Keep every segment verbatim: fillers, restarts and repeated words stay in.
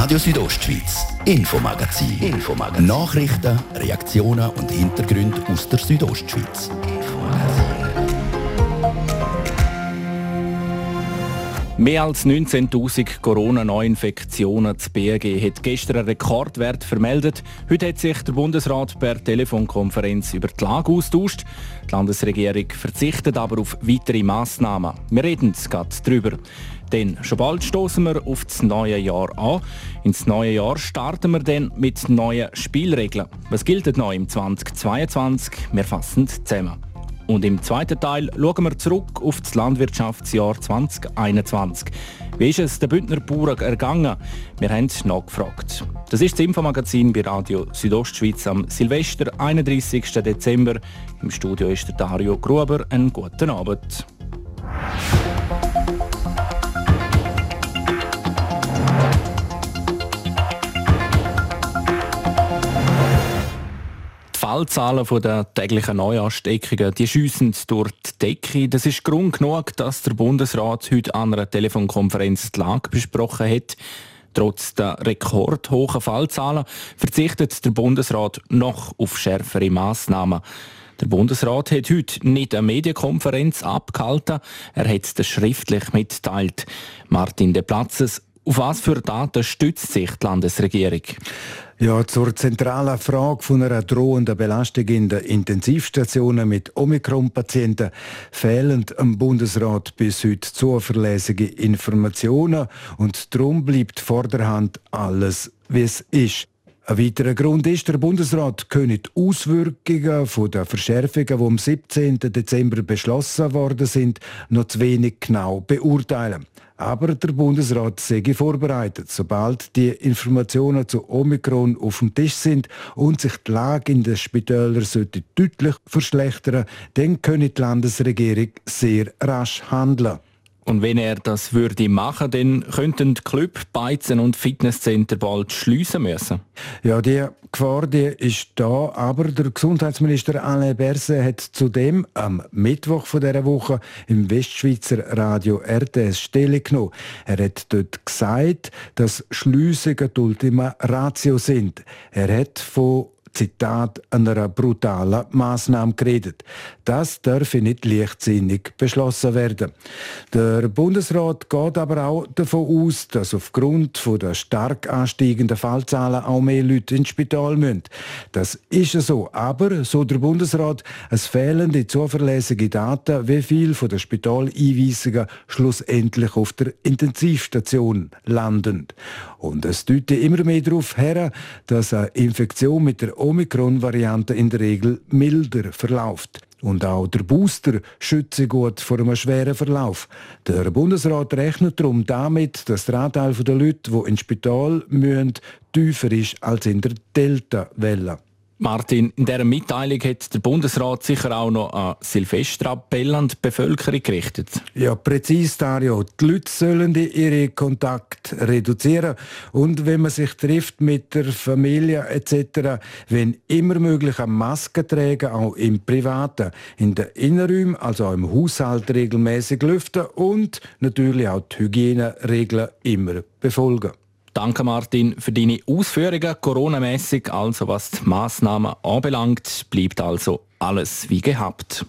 Radio Südostschweiz, Infomagazin. Infomagazin. Nachrichten, Reaktionen und Hintergründe aus der Südostschweiz. Mehr als neunzehntausend Corona-Neuinfektionen zu B A G hat gestern einen Rekordwert vermeldet. Heute hat sich der Bundesrat per Telefonkonferenz über die Lage austauscht. Die Landesregierung verzichtet aber auf weitere Massnahmen. Wir reden es gerade drüber. Denn schon bald stoßen wir auf das neue Jahr an. Ins neue Jahr starten wir dann mit neuen Spielregeln. Was gilt neu im zweitausendzweiundzwanzig? Wir fassen es zusammen. Und im zweiten Teil schauen wir zurück auf das Landwirtschaftsjahr zweitausendeinundzwanzig. Wie ist es den Bündner Bauern ergangen? Wir haben nachgefragt. Das ist das Infomagazin bei Radio Südostschweiz am Silvester, einunddreissigsten Dezember. Im Studio ist der Dario Gruber. Einen guten Abend. Die Fallzahlen der täglichen Neuansteckungen schiessen durch die Decke. Das ist Grund genug, dass der Bundesrat heute an einer Telefonkonferenz die Lage besprochen hat. Trotz der rekordhohen Fallzahlen verzichtet der Bundesrat noch auf schärfere Massnahmen. Der Bundesrat hat heute nicht eine Medienkonferenz abgehalten, er hat das schriftlich mitgeteilt. Martin Deplazes, auf was für Daten stützt sich die Landesregierung? Ja, zur zentralen Frage von einer drohenden Belastung in den Intensivstationen mit Omikron-Patienten fehlen dem Bundesrat bis heute zuverlässige Informationen und darum bleibt vorderhand alles, wie es ist. Ein weiterer Grund ist, der Bundesrat könne die Auswirkungen der Verschärfungen, die am siebzehnten Dezember beschlossen worden sind, noch zu wenig genau beurteilen. Aber der Bundesrat sei vorbereitet, sobald die Informationen zu Omikron auf dem Tisch sind und sich die Lage in den Spitälern sollte deutlich verschlechtern, dann könne die Landesregierung sehr rasch handeln. Und wenn er das würde machen, dann könnten die Club, Beizen und Fitnesscenter bald schliessen müssen. Ja, die Gefahr die ist da, aber der Gesundheitsminister Alain Berset hat zudem am Mittwoch von dieser Woche im Westschweizer Radio R T S Stellung genommen. Er hat dort gesagt, dass Schliessungen die Ultima Ratio sind. Er hat von Zitat, einer brutalen Massnahme geredet. Das dürfe nicht leichtsinnig beschlossen werden. Der Bundesrat geht aber auch davon aus, dass aufgrund der stark ansteigenden Fallzahlen auch mehr Leute ins Spital müssen. Das ist so. Aber, so der Bundesrat, es fehlen die zuverlässigen Daten, wie viel von den Spitaleinweisungen schlussendlich auf der Intensivstation landen. Und es deutet immer mehr darauf her, dass eine Infektion mit der Omikron-Variante in der Regel milder verläuft. Und auch der Booster schütze gut vor einem schweren Verlauf. Der Bundesrat rechnet darum damit, dass der Anteil der Leute, die ins Spital müssen, tiefer ist als in der Delta-Welle. Martin, in dieser Mitteilung hat der Bundesrat sicher auch noch an Silvesterappell an die Bevölkerung gerichtet. Ja, präzis, Dario. Die Leute sollen ihre Kontakte reduzieren. Und wenn man sich trifft mit der Familie et cetera, wenn immer möglich eine Maske tragen, auch im Privaten, in den Innenräumen, also auch im Haushalt regelmäßig lüften und natürlich auch die Hygieneregeln immer befolgen. Danke Martin für deine Ausführungen, coronamässig, also was die Massnahmen anbelangt, bleibt also alles wie gehabt.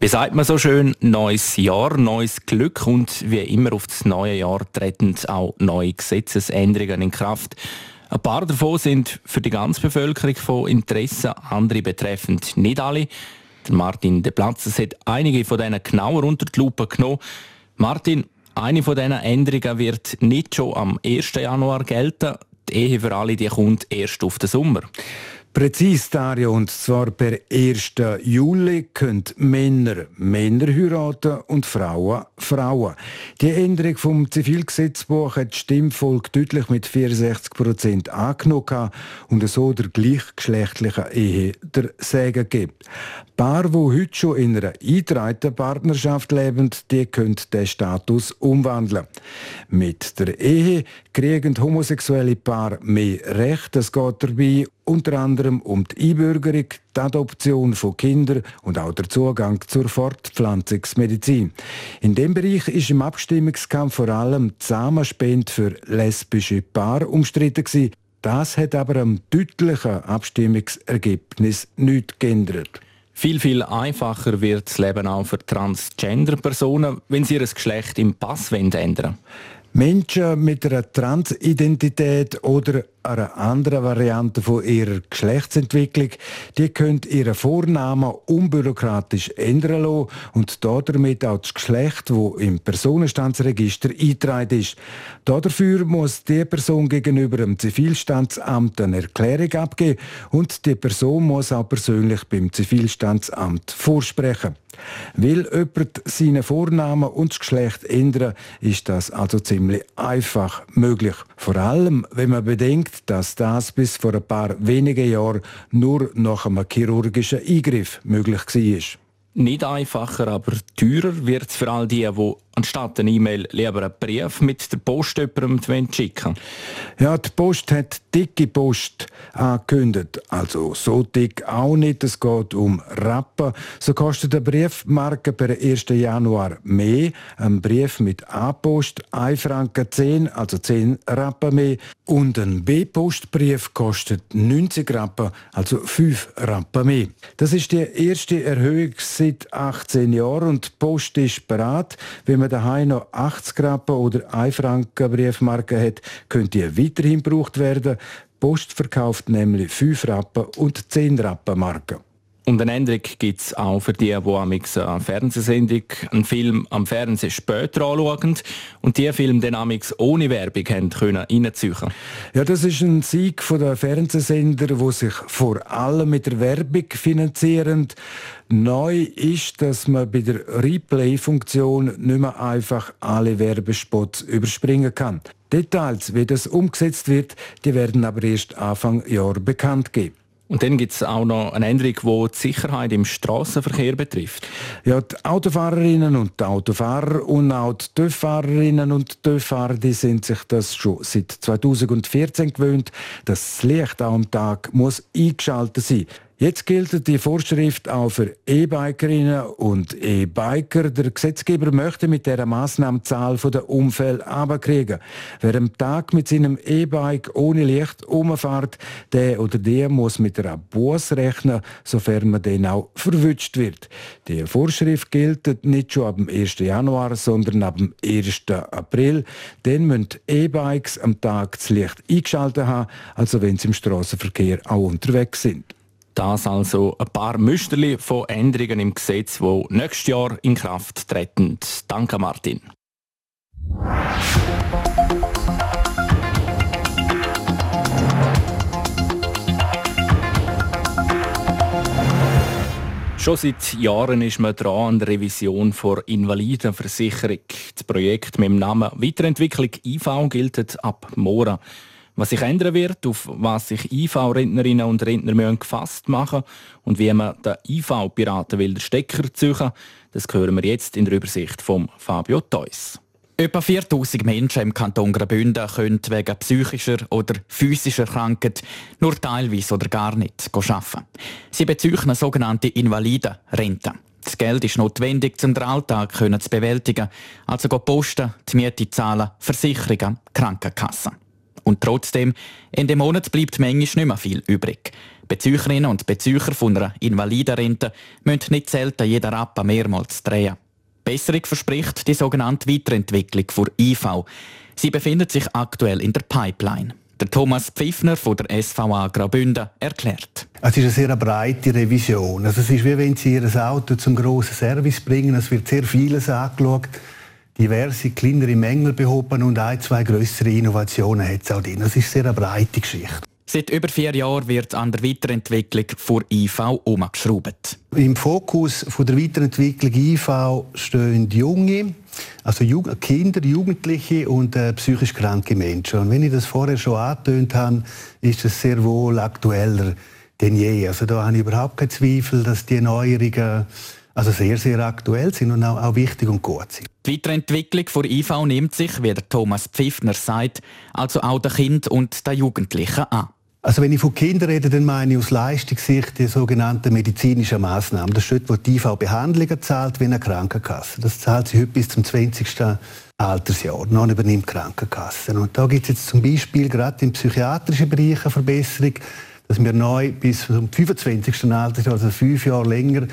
Wie sagt man so schön, neues Jahr, neues Glück und wie immer auf das neue Jahr treten auch neue Gesetzesänderungen in Kraft. Ein paar davon sind für die ganze Bevölkerung von Interesse, andere betreffend nicht alle. Martin Deplazes hat einige von denen genauer unter die Lupe genommen. Martin, eine von diesen Änderungen wird nicht schon am ersten Januar gelten. Die Ehe für alle die kommt erst auf den Sommer. Präzis, Dario, und zwar per ersten Juli können Männer Männer heiraten und Frauen Frauen. Die Änderung vom Zivilgesetzbuch hat das Stimmvolk deutlich mit vierundsechzig Prozent angenommen und so der gleichgeschlechtlichen Ehe der Segen gibt. Paare, die heute schon in einer eingetragenen Partnerschaft leben, die können den Status umwandeln. Mit der Ehe kriegen homosexuelle Paare mehr Rechte, es geht dabei unter anderem um die Einbürgerung, die Adoption von Kindern und auch der Zugang zur Fortpflanzungsmedizin. In dem Bereich ist im Abstimmungskampf vor allem die Samenspende für lesbische Paare umstritten gewesen. Das hat aber am deutlichen Abstimmungsergebnis nichts geändert. Viel, viel einfacher wird das Leben auch für Transgender-Personen, wenn sie ihr Geschlecht im Pass ändern wollen. Menschen mit einer Transidentität oder einer anderen Variante von ihrer Geschlechtsentwicklung, die können ihren Vornamen unbürokratisch ändern lassen und damit auch das Geschlecht, das im Personenstandsregister eingetragen ist. Dafür muss die Person gegenüber dem Zivilstandsamt eine Erklärung abgeben und die Person muss auch persönlich beim Zivilstandsamt vorsprechen. Will jemand seinen Vornamen und das Geschlecht ändern, ist das also ziemlich einfach möglich. Vor allem, wenn man bedenkt, dass das bis vor ein paar wenige Jahren nur nach einem chirurgischen Eingriff möglich war. Nicht einfacher, aber teurer wird es für all die, die anstatt einer E-Mail lieber einen Brief mit der Post jemandem schicken. Ja, die Post hat dicke Post angekündigt. Also so dick auch nicht. Es geht um Rappen. So kostet eine Briefmarke per ersten Januar mehr. Ein Brief mit A-Post ein Franken zehn, also zehn Rappen mehr. Und ein B-Postbrief kostet neunzig Rappen, also fünf Rappen mehr. Das ist die erste Erhöhung seit achtzehn Jahren und die Post ist bereit. Wenn man daheim noch achtzig Rappen oder ein Franken Briefmarke hat, können die weiterhin gebraucht werden. Die Post verkauft nämlich fünf Rappen und zehn Rappen Marken. Und eine Änderung gibt es auch für die, die eine Fernsehsendung, einen Film am Fernsehen später anschauen und die Film dann ohne Werbung haben können reinziehen. Ja, das ist ein Sieg der Fernsehsender, die sich vor allem mit der Werbung finanzieren. Neu ist, dass man bei der Replay-Funktion nicht mehr einfach alle Werbespots überspringen kann. Details, wie das umgesetzt wird, die werden aber erst Anfang Jahr bekannt gegeben. Und dann gibt es auch noch eine Änderung, die die Sicherheit im Strassenverkehr betrifft. Ja, die Autofahrerinnen und die Autofahrer und auch die TÜV-Fahrerinnen und TÜV-Fahrer, die sind sich das schon seit zweitausendvierzehn gewöhnt, dass das Licht auch am Tag muss eingeschaltet sein. Jetzt gilt die Vorschrift auch für E-Bikerinnen und E-Biker. Der Gesetzgeber möchte mit dieser Massnahme die Zahl der Unfälle runterkriegen. Wer am Tag mit seinem E-Bike ohne Licht rumfährt, der oder die muss mit einer Busse rechnen, sofern man dann auch verwünscht wird. Die Vorschrift gilt nicht schon ab dem ersten Januar, sondern ab dem ersten April. Dann müssen E-Bikes am Tag das Licht eingeschaltet haben, also wenn sie im Strassenverkehr auch unterwegs sind. Das also ein paar Müsterli von Änderungen im Gesetz, die nächstes Jahr in Kraft treten. Danke, Martin. Schon seit Jahren ist man dran an der Revision der Invalidenversicherung. Das Projekt mit dem Namen Weiterentwicklung I V gilt ab morgen. Was sich ändern wird, auf was sich I V-Rentnerinnen und Rentner müssen gefasst machen und wie man den I V-Piraten will den Stecker ziehen, das hören wir jetzt in der Übersicht von Fabio Theus. Etwa viertausend Menschen im Kanton Graubünden können wegen psychischer oder physischer Krankheit nur teilweise oder gar nicht arbeiten. Sie bezeichnen sogenannte Invalidenrente. Das Geld ist notwendig, um den Alltag zu bewältigen, also gehen Posten, die Miete zahlen, Versicherungen, Krankenkassen. Und trotzdem, Ende Monat bleibt manchmal nicht mehr viel übrig. Bezücherinnen und Bezücher von einer Invalidenrente müssen nicht selten jeden Rappen mehrmals drehen. Besserung verspricht die sogenannte Weiterentwicklung von I V. Sie befindet sich aktuell in der Pipeline. Der Thomas Pfiffner von der S V A Graubünden erklärt. Es ist eine sehr breite Revision. Also es ist wie wenn Sie Ihr Auto zum grossen Service bringen. Es wird sehr vieles angeschaut. Diverse kleinere Mängel behoben und ein, zwei grössere Innovationen hat es auch drin. Das ist eine sehr breite Geschichte. Seit über vier Jahren wird an der Weiterentwicklung von I V umgeschraubt. Im Fokus von der Weiterentwicklung I V stehen junge, also Kinder, Jugendliche und äh, psychisch kranke Menschen. Und wenn ich das vorher schon angetönt habe, ist es sehr wohl aktueller denn je. Also da habe ich überhaupt keinen Zweifel, dass die Neuerungen also sehr, sehr aktuell sind und auch, auch wichtig und gut sind. Die Weiterentwicklung von I V nimmt sich, wie der Thomas Pfiffner sagt, also auch den Kindern und den Jugendlichen an. Also wenn ich von Kindern rede, dann meine ich aus Leistungssicht die sogenannten medizinischen Massnahmen. Das ist dort, wo die I V Behandlungen zahlt, wie eine Krankenkasse. Das zahlt sie heute bis zum zwanzigsten Altersjahr. Dann übernimmt die Krankenkasse. Und da gibt es jetzt zum Beispiel gerade im psychiatrischen Bereich eine Verbesserung, dass wir neu bis zum fünfundzwanzigsten Altersjahr, also fünf Jahre länger,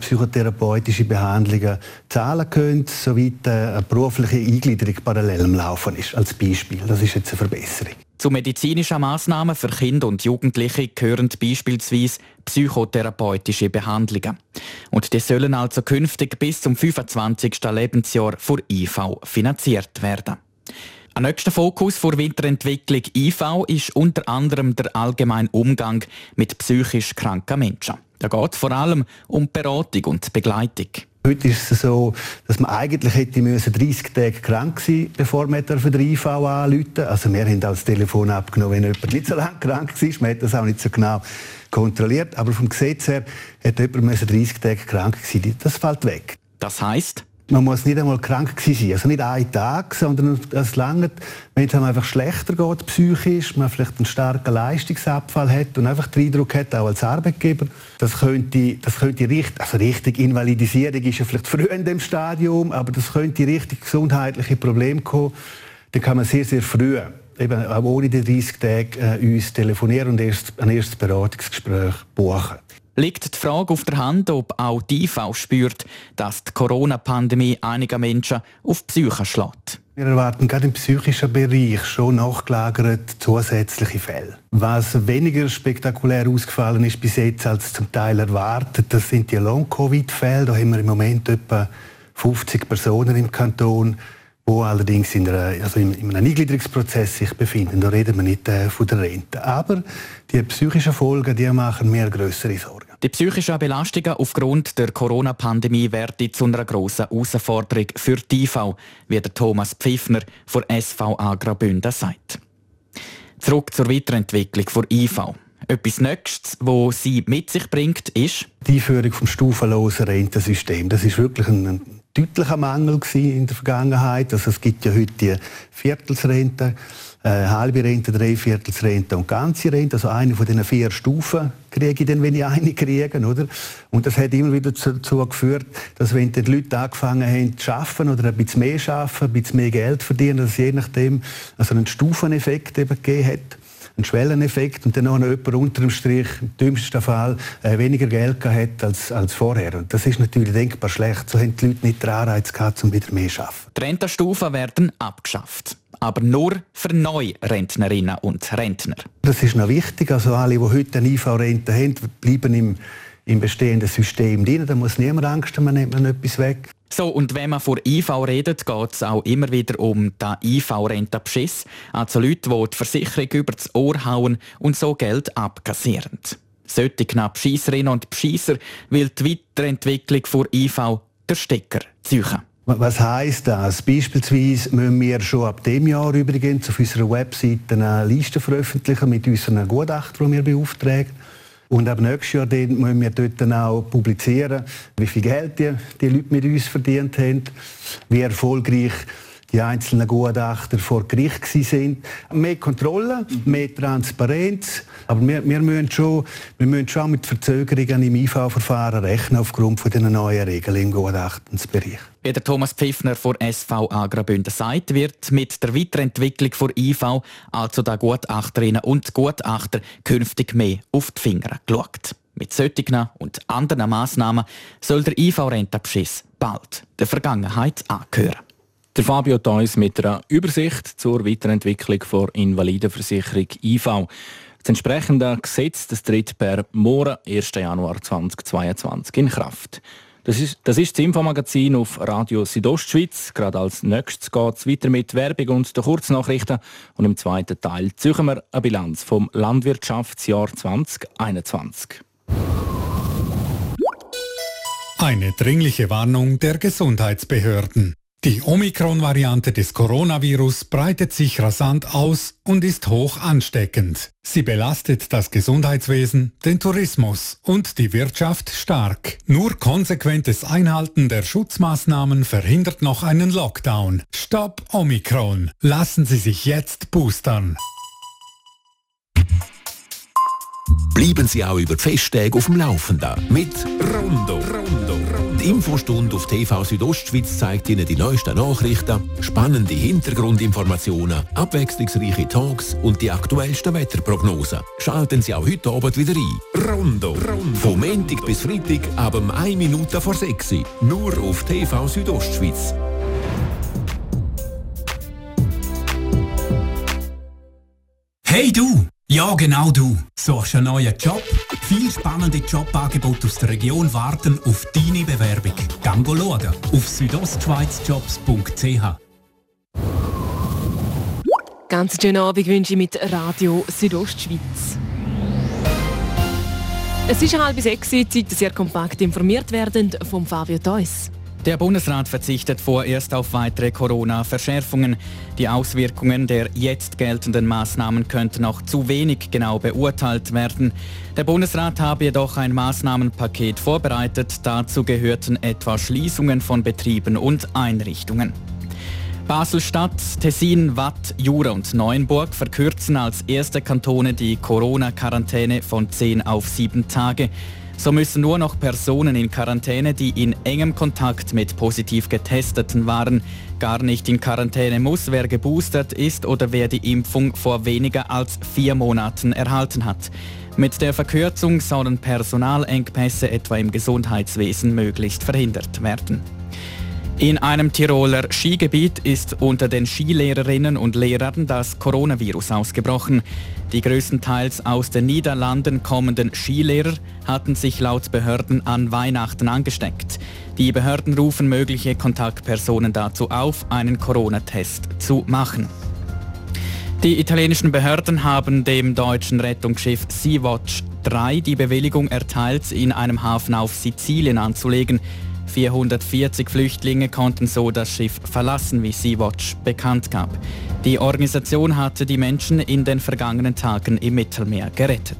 psychotherapeutische Behandlungen zahlen können, soweit eine berufliche Eingliederung parallel am Laufen ist, als Beispiel. Das ist jetzt eine Verbesserung. Zu medizinischen Massnahmen für Kinder und Jugendliche gehören beispielsweise psychotherapeutische Behandlungen. Und die sollen also künftig bis zum fünfundzwanzigsten Lebensjahr von I V finanziert werden. Ein nächster Fokus vor Weiterentwicklung I V ist unter anderem der allgemeine Umgang mit psychisch kranken Menschen. Da geht es vor allem um Beratung und Begleitung. Heute ist es so, dass man eigentlich hätte müssen dreißig Tage krank sein, bevor man für den I V anrufen musste. Also wir haben das Telefon abgenommen, wenn jemand nicht so lange krank war. Man hat das auch nicht so genau kontrolliert. Aber vom Gesetz her hätte jemand dreißig Tage krank sein. Das fällt weg. Das heisst? Man muss nicht einmal krank sein, also nicht einen Tag, sondern es langt, wenn es einem einfach schlechter geht, psychisch, man vielleicht einen starken Leistungsabfall hat und einfach den Eindruck hat, auch als Arbeitgeber, das könnte, das könnte richtig, also richtig Invalidisierung ist ja vielleicht früh in dem Stadium, aber das könnte richtig gesundheitliche Probleme kommen, dann kann man sehr, sehr früh, eben auch ohne die dreißig Tage, äh, uns telefonieren und erst, ein erstes Beratungsgespräch buchen. Liegt die Frage auf der Hand, ob auch die I V spürt, dass die Corona-Pandemie einiger Menschen auf die Psyche schlägt. Wir erwarten gerade im psychischen Bereich schon nachgelagert zusätzliche Fälle. Was weniger spektakulär ausgefallen ist bis jetzt als zum Teil erwartet, das sind die Long-Covid-Fälle. Da haben wir im Moment etwa fünfzig Personen im Kanton, die allerdings in, einer, also in einem Eingliederungsprozess sich befinden. Da reden wir nicht äh, von der Rente. Aber die psychischen Folgen, die machen mir grössere Sorgen. Die psychischen Belastungen aufgrund der Corona-Pandemie werden zu einer grossen Herausforderung für die I V, wie der Thomas Pfiffner von S V A Graubünden sagt. Zurück zur Weiterentwicklung von I V. Etwas Nächstes, was sie mit sich bringt, ist die Einführung des stufenlosen Rentensystems. Das ist wirklich ein deutlicher Mangel in der Vergangenheit. Also es gibt ja heute die Viertelsrente, äh, halbe Rente, Dreiviertelsrente und ganze Rente. Also eine von diesen vier Stufen kriege ich dann, wenn ich eine kriege. Oder? Und das hat immer wieder dazu geführt, dass wenn die Leute angefangen haben zu arbeiten oder ein bisschen mehr arbeiten, ein bisschen mehr Geld verdienen, dass es je nachdem also einen Stufeneffekt eben gegeben hat. Ein Schwelleneffekt und dann noch jemand unter dem Strich, im dümmsten Fall, äh, weniger Geld gehabt als, als vorher. Und das ist natürlich denkbar schlecht. So haben die Leute nicht den Anreiz gehabt, um wieder mehr zu arbeiten. Die Rentenstufen werden abgeschafft. Aber nur für neue Rentnerinnen und Rentner. Das ist noch wichtig. Also alle, die heute eine I V-Rente haben, bleiben im, im bestehenden System drin. Da muss niemand Angst haben, man nimmt man etwas weg. So, und wenn man vor I V redet, geht es auch immer wieder um den I V-Rentenbeschiss, also Leute, die die Versicherung über das Ohr hauen und so Geld abkassieren. Sollte knapp Beschisserinnen und Beschisser will die Weiterentwicklung vor I V den Stecker ziehen. Was heisst das? Beispielsweise müssen wir schon ab diesem Jahr übrigens auf unserer Webseite eine Liste veröffentlichen mit unseren Gutachtern, die wir beauftragen. Und ab nächstes Jahr müssen wir dort dann auch publizieren, wie viel Geld die, die Leute mit uns verdient haben, wie erfolgreich die einzelnen Gutachter vor Gericht waren. Mehr Kontrolle, mehr Transparenz. Aber wir, wir, müssen schon, wir müssen schon mit Verzögerungen im I V-Verfahren rechnen aufgrund der neuen Regeln im Gutachtensbereich. Wie der Thomas Pfiffner von S V A Graubünden sagt, wird mit der Weiterentwicklung von I V, also den Gutachterinnen und Gutachter, künftig mehr auf die Finger geschaut. Mit solchen und anderen Massnahmen soll der I V-Rentenbeschiss bald der Vergangenheit angehören. Der Fabio Theus mit einer Übersicht zur Weiterentwicklung der Invalidenversicherung I V. Das entsprechende Gesetz das tritt per morgen, ersten Januar zweitausendzweiundzwanzig, in Kraft. Das ist das, ist das Infomagazin auf Radio Südostschweiz. Gerade als nächstes geht es weiter mit Werbung und den Kurznachrichten. Und im zweiten Teil ziehen wir eine Bilanz vom Landwirtschaftsjahr zweitausendeinundzwanzig. Eine dringliche Warnung der Gesundheitsbehörden. Die Omikron-Variante des Coronavirus breitet sich rasant aus und ist hoch ansteckend. Sie belastet das Gesundheitswesen, den Tourismus und die Wirtschaft stark. Nur konsequentes Einhalten der Schutzmaßnahmen verhindert noch einen Lockdown. Stopp Omikron! Lassen Sie sich jetzt boostern! Bleiben Sie auch über die Festtage auf dem Laufenden mit Rondo. Rondo. Die Infostunde auf T V Südostschweiz zeigt Ihnen die neuesten Nachrichten, spannende Hintergrundinformationen, abwechslungsreiche Talks und die aktuellsten Wetterprognosen. Schalten Sie auch heute Abend wieder ein. Rondo. Rondo. Vom Montag bis Freitag ab um eine Minute vor sechs. Nur auf T V Südostschweiz. Hey du! Ja, genau du. Suchst einen neuen Job? Viele spannende Jobangebote aus der Region warten auf deine Bewerbung. Geh schauen auf südostschweizjobs punkt c h. Ganz schönen Abend wünsche ich mit Radio Südostschweiz. Es ist halb sechs, Zeit sehr kompakt informiert werdend von Fabio Theus. Der Bundesrat verzichtet vorerst auf weitere Corona-Verschärfungen. Die Auswirkungen der jetzt geltenden Maßnahmen könnten noch zu wenig genau beurteilt werden. Der Bundesrat habe jedoch ein Maßnahmenpaket vorbereitet. Dazu gehörten etwa Schließungen von Betrieben und Einrichtungen. Basel-Stadt, Tessin, Watt, Jura und Neuenburg verkürzen als erste Kantone die Corona-Quarantäne von zehn auf sieben Tage. So müssen nur noch Personen in Quarantäne, die in engem Kontakt mit positiv Getesteten waren. Gar nicht in Quarantäne muss, wer geboostert ist oder wer die Impfung vor weniger als vier Monaten erhalten hat. Mit der Verkürzung sollen Personalengpässe etwa im Gesundheitswesen möglichst verhindert werden. In einem Tiroler Skigebiet ist unter den Skilehrerinnen und Lehrern das Coronavirus ausgebrochen. Die größtenteils aus den Niederlanden kommenden Skilehrer hatten sich laut Behörden an Weihnachten angesteckt. Die Behörden rufen mögliche Kontaktpersonen dazu auf, einen Corona-Test zu machen. Die italienischen Behörden haben dem deutschen Rettungsschiff Sea-Watch drei die Bewilligung erteilt, in einem Hafen auf Sizilien anzulegen. vierhundertvierzig Flüchtlinge konnten so das Schiff verlassen, wie Sea-Watch bekannt gab. Die Organisation hatte die Menschen in den vergangenen Tagen im Mittelmeer gerettet.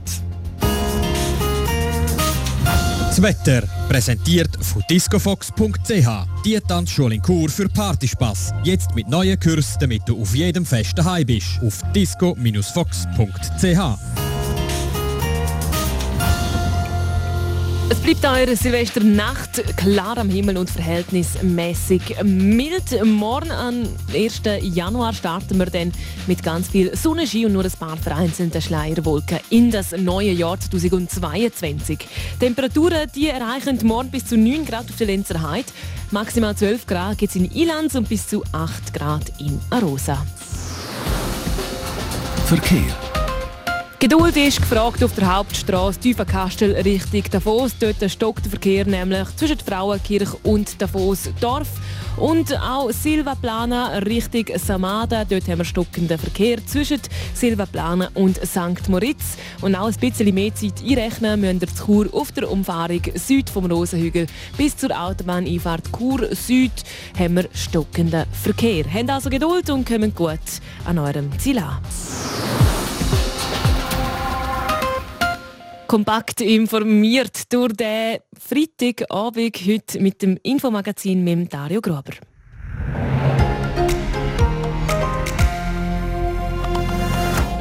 Das Wetter, präsentiert von discofox punkt c h. Die Tanzschule in Chur für Partyspass. Jetzt mit neuen Kursen, damit du auf jedem Fest daheim bist. Auf disco fox punkt c h. Es bleibt eure Silvesternacht klar am Himmel und verhältnismäßig mild. Morgen am ersten Januar starten wir dann mit ganz viel Sonnenschein und nur ein paar vereinzelte Schleierwolken in das neue Jahr zweitausendzweiundzwanzig. Die Temperaturen die erreichen morgen bis zu neun Grad auf der Lenzerheide, maximal zwölf Grad gibt es in Ilanz und bis zu acht Grad in Arosa. Verkehr. Geduld ist gefragt auf der Hauptstrasse Tüfenkastel Richtung Davos. Dort stockt der Verkehr nämlich zwischen Frauenkirche und Davos-Dorf. Und auch Silvaplana Richtung Samada. Dort haben wir stockenden Verkehr zwischen Silvaplana und Sankt Moritz. Und auch ein bisschen mehr Zeit einrechnen müssen wir zu Chur auf der Umfahrung Süd vom Rosenhügel bis zur Autobahneinfahrt Chur Süd haben wir stockenden Verkehr. Habt also Geduld und kommen gut an eurem Ziel an. Kompakt informiert durch den Freitagabend heute mit dem Infomagazin mit Dario Graber.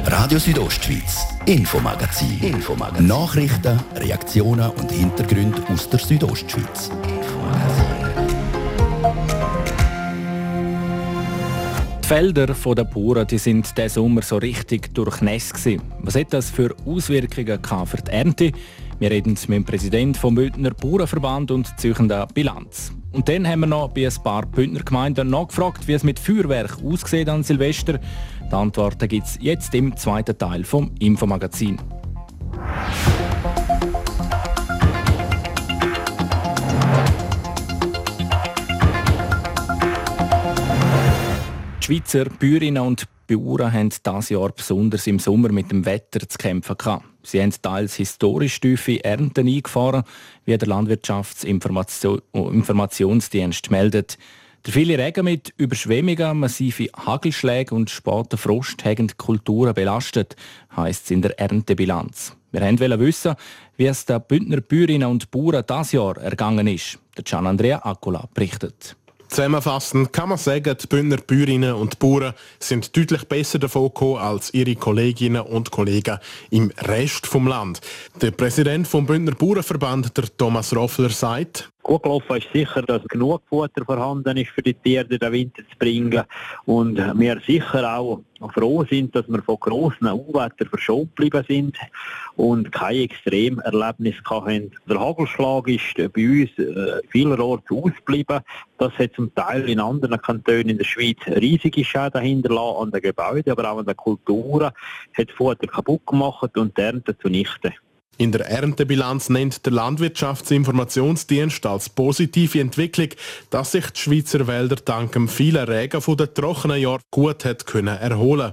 Radio Südostschweiz, Infomagazin. Infomagazin. Nachrichten, Reaktionen und Hintergründe aus der Südostschweiz. Die Felder der Bauern die sind diesen Sommer so richtig durchnässt gewesen. Was hat das für Auswirkungen für die Ernte? Wir reden mit dem Präsidenten des Bündner Bauernverband und ziehen eine Bilanz. Und dann haben wir noch bei ein paar Bündner Gemeinden nachgefragt, wie es mit Feuerwerk aussieht an Silvester. Die Antworten gibt es jetzt im zweiten Teil des Infomagazins. Die Schweizer Bäuerinnen und Bauern haben dieses Jahr besonders im Sommer mit dem Wetter zu kämpfen gehabt. Sie haben teils historisch tiefe Ernten eingefahren, wie der Landwirtschaftsinformationsdienst meldet. Der viele Regen mit Überschwemmungen, massive Hagelschläge und später Frost haben die Kulturen belastet, heisst es in der Erntebilanz. Wir wollten wissen, wie es den Bündner Bäuerinnen und Bauern dieses Jahr ergangen ist. Der Gian-Andrea Acola berichtet. Zusammenfassend kann man sagen, die Bündner Bäuerinnen und Bauern sind deutlich besser davon gekommen als ihre Kolleginnen und Kollegen im Rest des Landes. Der Präsident des Bündner Bauernverband, der Thomas Roffler, sagt: Gut gelaufen ist sicher, dass genug Futter vorhanden ist, für die Tiere den Winter zu bringen. Und wir sicher auch froh sind, dass wir von grossen Unwetter verschont geblieben sind und kein Extremerlebnis hatten. Der Hagelschlag ist bei uns vielerorts ausgeblieben. Das hat zum Teil in anderen Kantonen in der Schweiz riesige Schäden hinterlassen an den Gebäuden, aber auch an den Kulturen, hat Futter kaputt gemacht und die Ernte zunichte. In der Erntebilanz nennt der Landwirtschaftsinformationsdienst als positive Entwicklung, dass sich die Schweizer Wälder dank dem vielen Regen von den trockenen Jahren gut hat können erholen.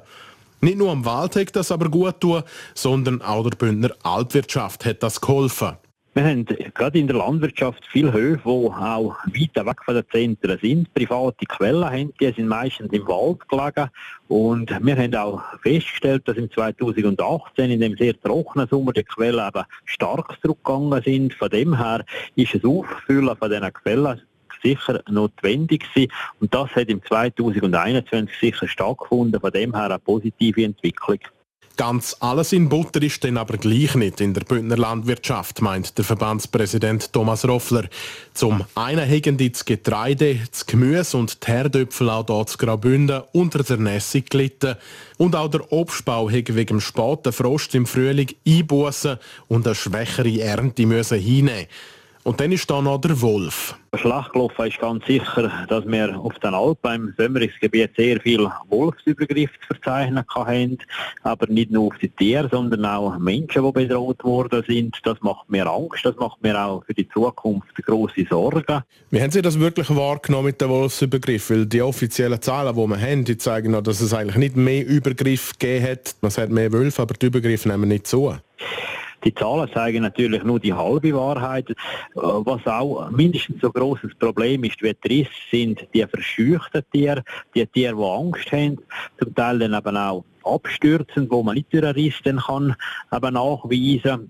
Nicht nur am Wald hat das aber gut getan, sondern auch der Bündner Alpwirtschaft hat das geholfen. Wir haben gerade in der Landwirtschaft viele Höfe, die auch weit weg von den Zentren sind. Private Quellen haben, die sind meistens im Wald gelegen. Und wir haben auch festgestellt, dass im zweitausendachtzehn, in dem sehr trockenen Sommer, die Quellen eben stark zurückgegangen sind. Von dem her ist das Auffüllen von diesen Quellen sicher notwendig gewesen. Und das hat im zweitausendeinundzwanzig sicher stattgefunden. Von dem her eine positive Entwicklung. Ganz alles in Butter ist denn aber gleich nicht in der Bündner Landwirtschaft, meint der Verbandspräsident Thomas Roffler. Zum einen haben die das Getreide, das Gemüse und die Herdöpfel auch hier zu Graubünden unter der Nässe gelitten. Und auch der Obstbau hat wegen dem späten Frost im Frühling einbussen und eine schwächere Ernte müssen hinnehmen. Und dann ist da noch der Wolf. Schlecht gelaufen ist ganz sicher, dass wir auf den Alpen im Sömmerungsgebiet sehr viel Wolfsübergriff zu verzeichnen haben. Aber nicht nur auf die Tiere, sondern auch Menschen, die bedroht worden sind. Das macht mir Angst, das macht mir auch für die Zukunft grosse Sorgen. Wie haben Sie das wirklich wahrgenommen mit dem Wolfsübergriff? Weil die offiziellen Zahlen, die wir haben, die zeigen noch, dass es eigentlich nicht mehr Übergriff gegeben hat. Man sagt mehr Wölfe, aber die Übergriffe nehmen nicht zu. Die Zahlen zeigen natürlich nur die halbe Wahrheit. Was auch mindestens so ein grosses Problem ist wie die Risse, sind die verscheuchten Tiere, die Tiere, die Angst haben, zum Teil dann eben auch abstürzend, wo man nicht durch einen Riss dann kann eben nachweisen.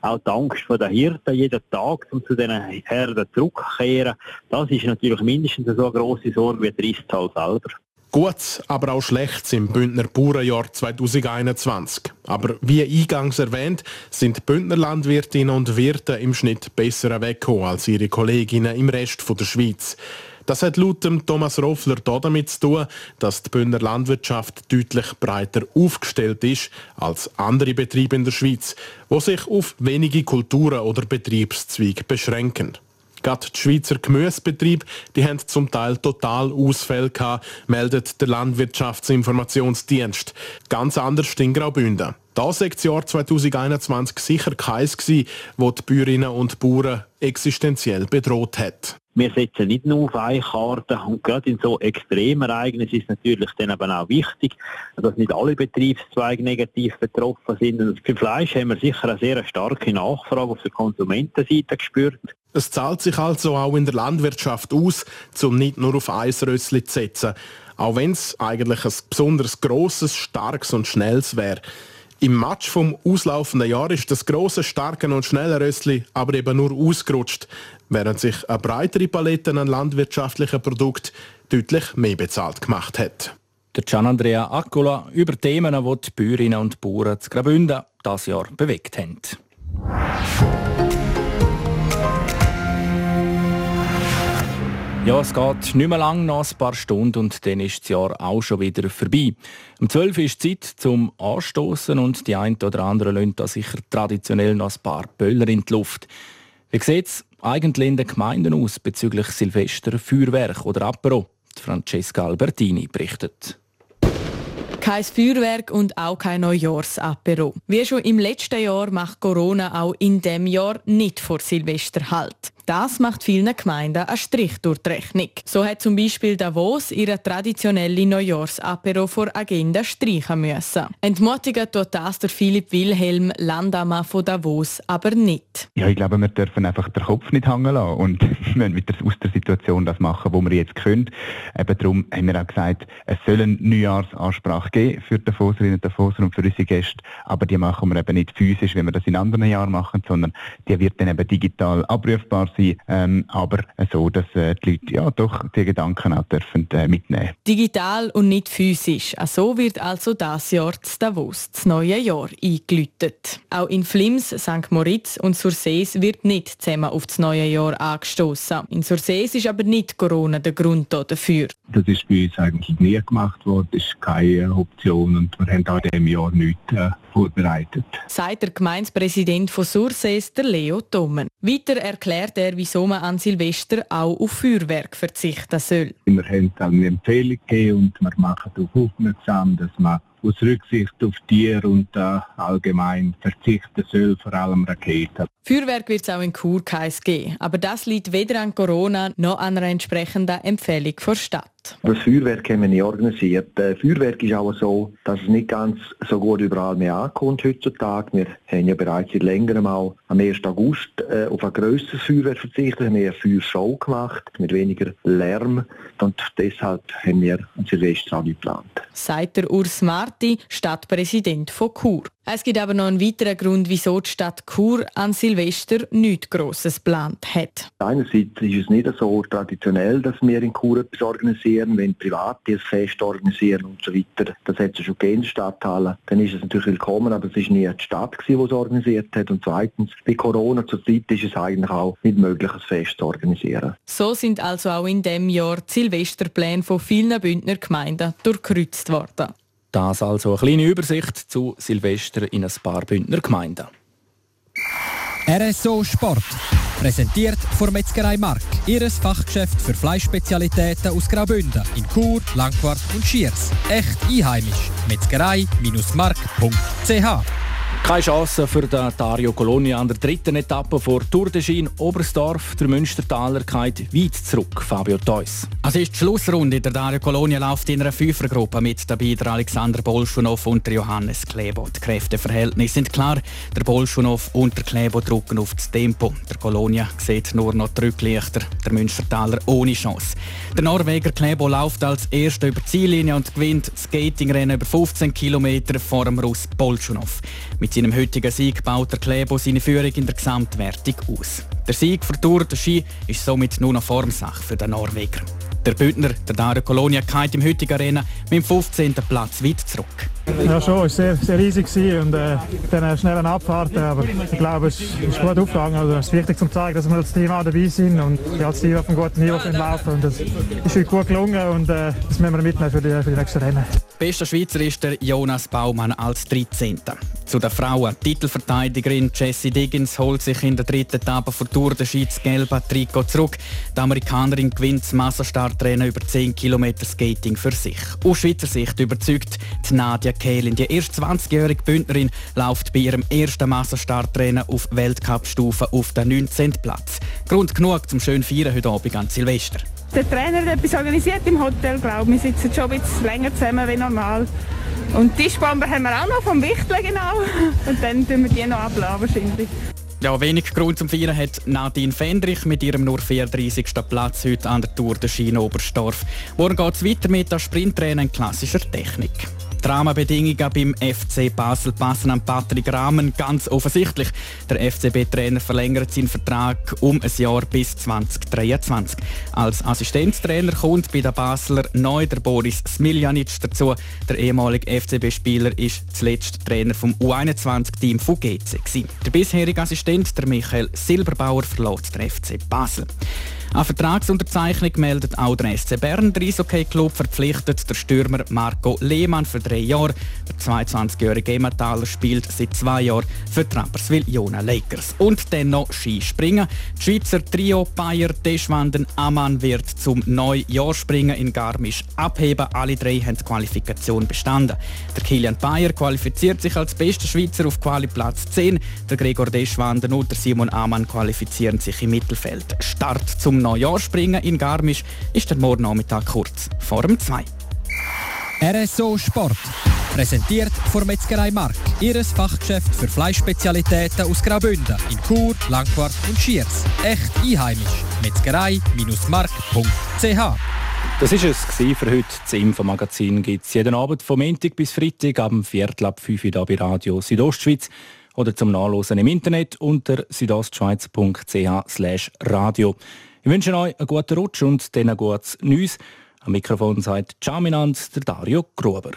Auch die Angst von den Hirten jeden Tag, um zu diesen Herden zurückzukehren, das ist natürlich mindestens so eine grosse Sorge wie die Risszahl selber. Gut, aber auch schlecht im Bündner Bauernjahr zweitausendeinundzwanzig. Aber wie eingangs erwähnt, sind die Bündner Landwirtinnen und Wirte im Schnitt besser weggekommen als ihre Kolleginnen im Rest der Schweiz. Das hat laut Thomas Roffler damit zu tun, dass die Bündner Landwirtschaft deutlich breiter aufgestellt ist als andere Betriebe in der Schweiz, die sich auf wenige Kulturen oder Betriebszweige beschränken. Gerade die Schweizer Gemüsebetriebe, die haben zum Teil total Ausfälle gehabt, meldet der Landwirtschaftsinformationsdienst. Ganz anders in Graubünden. Das war das Jahr zweitausendeinundzwanzig sicher keins, wo die Bäuerinnen und Bauern existenziell bedroht hat. Wir setzen nicht nur auf eine Karte, und gerade in so Extremereignissen ist natürlich dann eben auch wichtig, dass nicht alle Betriebszweige negativ betroffen sind. Und für Fleisch haben wir sicher eine sehr starke Nachfrage auf der Konsumentenseite gespürt. Es zahlt sich also auch in der Landwirtschaft aus, um nicht nur auf ein Rössli zu setzen, auch wenn es eigentlich ein besonders grosses, starkes und schnelles wäre. Im Match vom auslaufenden Jahr ist das grosse, starke und schnelle Rössli aber eben nur ausgerutscht, während sich eine breitere Palette an landwirtschaftlichen Produkten deutlich mehr bezahlt gemacht hat. Der Gian-Andrea Acola über Themen, die die Bäuerinnen und Bauern zu Graubünden dieses Jahr bewegt haben. Ja, es geht nicht mehr lang, noch ein paar Stunden und dann ist das Jahr auch schon wieder vorbei. Um zwölf ist die Zeit zum Anstoßen und die einen oder anderen lassen da sicher traditionell noch ein paar Böller in die Luft. Wie sieht es eigentlich in den Gemeinden aus bezüglich Silvester, Feuerwerk oder Apero? Die Francesca Albertini berichtet. Kein Feuerwerk und auch kein Neujahrsapero. Wie schon im letzten Jahr macht Corona auch in diesem Jahr nicht vor Silvester Halt. Das macht vielen Gemeinden einen Strich durch die Rechnung. So hat zum Beispiel Davos ihre traditionelle Neujahrsapero vor Agenda streichen müssen. Entmutigen tut das der Philipp Wilhelm, Landammann von Davos, aber nicht. Ja, ich glaube, wir dürfen einfach den Kopf nicht hängen lassen und müssen wieder aus der Situation das machen, was wir jetzt können. Eben darum haben wir auch gesagt, es soll eine Neujahrsansprache geben für die Davoserinnen und Davoser und für unsere Gäste, aber die machen wir eben nicht physisch, wie wir das in anderen Jahren machen, sondern die wird dann eben digital abrufbar sein, ähm, aber so, dass äh, die Leute ja doch die Gedanken auch dürfen äh, mitnehmen. Digital und nicht physisch. Auch so wird also dieses Jahr zu Davos, das neue Jahr, eingeläutet. Auch in Flims, Sankt Moritz und Sursees wird nicht zusammen auf das neue Jahr angestoßen. In Sursees ist aber nicht Corona der Grund dafür. Das ist bei uns eigentlich nie gemacht worden, das ist keine Option und wir haben auch in diesem Jahr nichts äh, vorbereitet. Sagt der Gemeindepräsident von Sursees, der Leo Thommen. Weiter erklärt er, wieso man an Silvester auch auf Feuerwerk verzichten soll. Wir haben eine Empfehlung gegeben und wir machen darauf aufmerksam, dass man aus Rücksicht auf Tiere und äh, allgemein verzichten soll, vor allem Raketen. Feuerwerk wird es auch in Chur keins geben, aber das liegt weder an Corona noch an einer entsprechenden Empfehlung von Stadt. Das Feuerwerk haben wir nicht organisiert. Das Feuerwerk ist auch so, dass es nicht ganz so gut überall mehr ankommt heutzutage. Wir haben ja bereits seit längerem auch am ersten August äh, auf ein grösseres Feuerwerk verzichtet, wir haben eher Feuershow gemacht, mit weniger Lärm und deshalb haben wir an Silvester auch nicht geplant. Sagt der Urs Marti, Stadtpräsident von Chur. Es gibt aber noch einen weiteren Grund, wieso die Stadt Chur an Silvester nichts Grosses geplant hat. Einerseits ist es nicht so traditionell, dass wir in Chur etwas organisieren, wenn Private ein Fest organisieren und so weiter. Das hat es schon gegeben in den Stadtteilen. Dann ist es natürlich willkommen, aber es war nie die Stadt, die es organisiert hat. Und zweitens, bei Corona zurzeit ist es eigentlich auch nicht möglich, ein Fest zu organisieren. So sind also auch in diesem Jahr die Silvesterpläne von vielen Bündner Gemeinden durchkreuzt worden. Das also eine kleine Übersicht zu Silvester in ein paar Bündner Gemeinden. R S O Sport. Präsentiert von Metzgerei Mark. Ihres Fachgeschäft für Fleischspezialitäten aus Graubünden in Chur, Langquart und Schiers. Echt einheimisch. Metzgerei Mark Punkt C H. Keine Chance für den Dario Cologna an der dritten Etappe vor Tour de Chine Oberstdorf. Der Münstertaler geht weit zurück, Fabio Theus. Es ist die Schlussrunde. Der Dario Cologna läuft in einer Fünfergruppe mit dabei der Alexander Bolschunow und der Johannes Klebo. Die Kräfteverhältnisse sind klar. Der Bolschunow und der Klebo drücken auf das Tempo. Der Cologna sieht nur noch die Rücklichter. Der Münstertaler ohne Chance. Der Norweger Klebo läuft als Erster über die Ziellinie und gewinnt das Skatingrennen über fünfzehn Kilometer vor dem Russ Bolschunow. Mit seinem heutigen Sieg baut der Klebo seine Führung in der Gesamtwertung aus. Der Sieg für Tour de Ski ist somit nur noch Formsache für den Norweger. Der Bündner, der Dario Cologna, geht im heutigen Rennen mit dem fünfzehnten Platz weit zurück. Ja schon, es war sehr, sehr riesig und äh, dann schnellen Abfahrten, aber ich glaube, es ist gut aufgegangen. Also, es ist wichtig zu zeigen, dass wir als Team auch dabei sind und wir als Team auf einem guten Niveau laufen können. Das ist heute gut gelungen und äh, das müssen wir mitnehmen für die, für die nächsten Rennen. Bester Schweizer ist der Jonas Baumann als dreizehnter Zu den Frauen. Titelverteidigerin Jessie Diggins holt sich in der dritten Etappe von Tour de Ski das gelbe Trikot zurück. Die Amerikanerin gewinnt das Massenstartrennen über zehn Kilometer Skating für sich. Aus Schweizer Sicht überzeugt die Nadia Kehlin. Die erst zwanzigjährige Bündnerin läuft bei ihrem ersten Massenstartrennen auf Weltcup-Stufe auf den neunzehnten Platz. Grund genug zum schönen Feiern heute Abend an Silvester. Der Trainer hat etwas organisiert im Hotel, glaube ich. Wir sitzen schon ein bisschen länger zusammen als normal. Und die Tischbomber haben wir auch noch vom Wichteln, genau. Und dann tun wir die noch abladen wahrscheinlich. Ja, wenig Grund zum Feiern hat Nadine Fendrich mit ihrem nur vierunddreißigsten Platz heute an der Tour de Chine Oberstdorf. Morgen geht es weiter mit der Sprintrennen in klassischer Technik. Die Rahmenbedingungen beim F C Basel passen an Patrick Rahmen ganz offensichtlich. Der F C B-Trainer verlängert seinen Vertrag um ein Jahr bis zwanzig dreiundzwanzig. Als Assistenztrainer kommt bei den Basler neu der Boris Smiljanic dazu. Der ehemalige F C B-Spieler ist zuletzt Trainer vom U einundzwanzig-Team von G C. Der bisherige Assistent, der Michael Silberbauer, verlässt den F C Basel. An Vertragsunterzeichnung meldet auch der S C Bern. Der Eishockey-Club verpflichtet den Stürmer Marco Lehmann für drei Jahre. Der zweiundzwanzigjährige Emmentaler spielt seit zwei Jahren für Rapperswil-Jona Lakers. Und dann noch Skispringen. Die Schweizer Trio Bayer, Deschwanden, Ammann wird zum Neujahrspringen in Garmisch abheben. Alle drei haben die Qualifikation bestanden. Der Kilian Bayer qualifiziert sich als bester Schweizer auf Qualiplatz zehn. Der Gregor Deschwanden und der Simon Ammann qualifizieren sich im Mittelfeld. Start zum Neujahrspringen in Garmisch ist der morgen Nachmittag kurz vor dem zwei. R S O Sport. Präsentiert von Metzgerei Mark. Ihres Fachgeschäft für Fleischspezialitäten aus Graubünden in Chur, Langquart und Schiers. Echt einheimisch. Metzgerei Mark Punkt C H. Das war es für heute. Das Infomagazin gibt es jeden Abend vom Montag bis Freitag ab dem Viertel ab fünf Uhr hier bei Radio Südostschweiz. oder zum Nachlesen im Internet unter südostschweiz punkt c h slash radio. Ich wünsche euch einen guten Rutsch und dann ein gutes Neues. Am Mikrofon sagt Ciao, mein Name ist Dario Gruber.